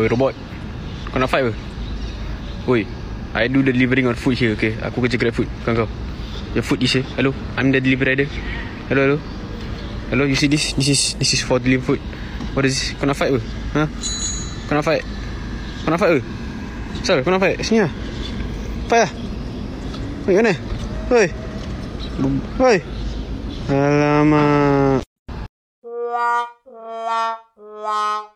Oi robot, kau nak fight apa? Oi, I do the delivering on food here, okay? Aku kerja Grab Food, bukan kau. Your food is here. Hello, I'm the delivery rider. Hello, hello. Hello, you see this? This is for delivery food. What is this? Kau nak fight apa? Ha? Kau nak fight? Kau nak fight apa? Sal, kau nak fight? Sini lah. Fight lah. Oi, mana? Oi. Oi. Alamak. La la la.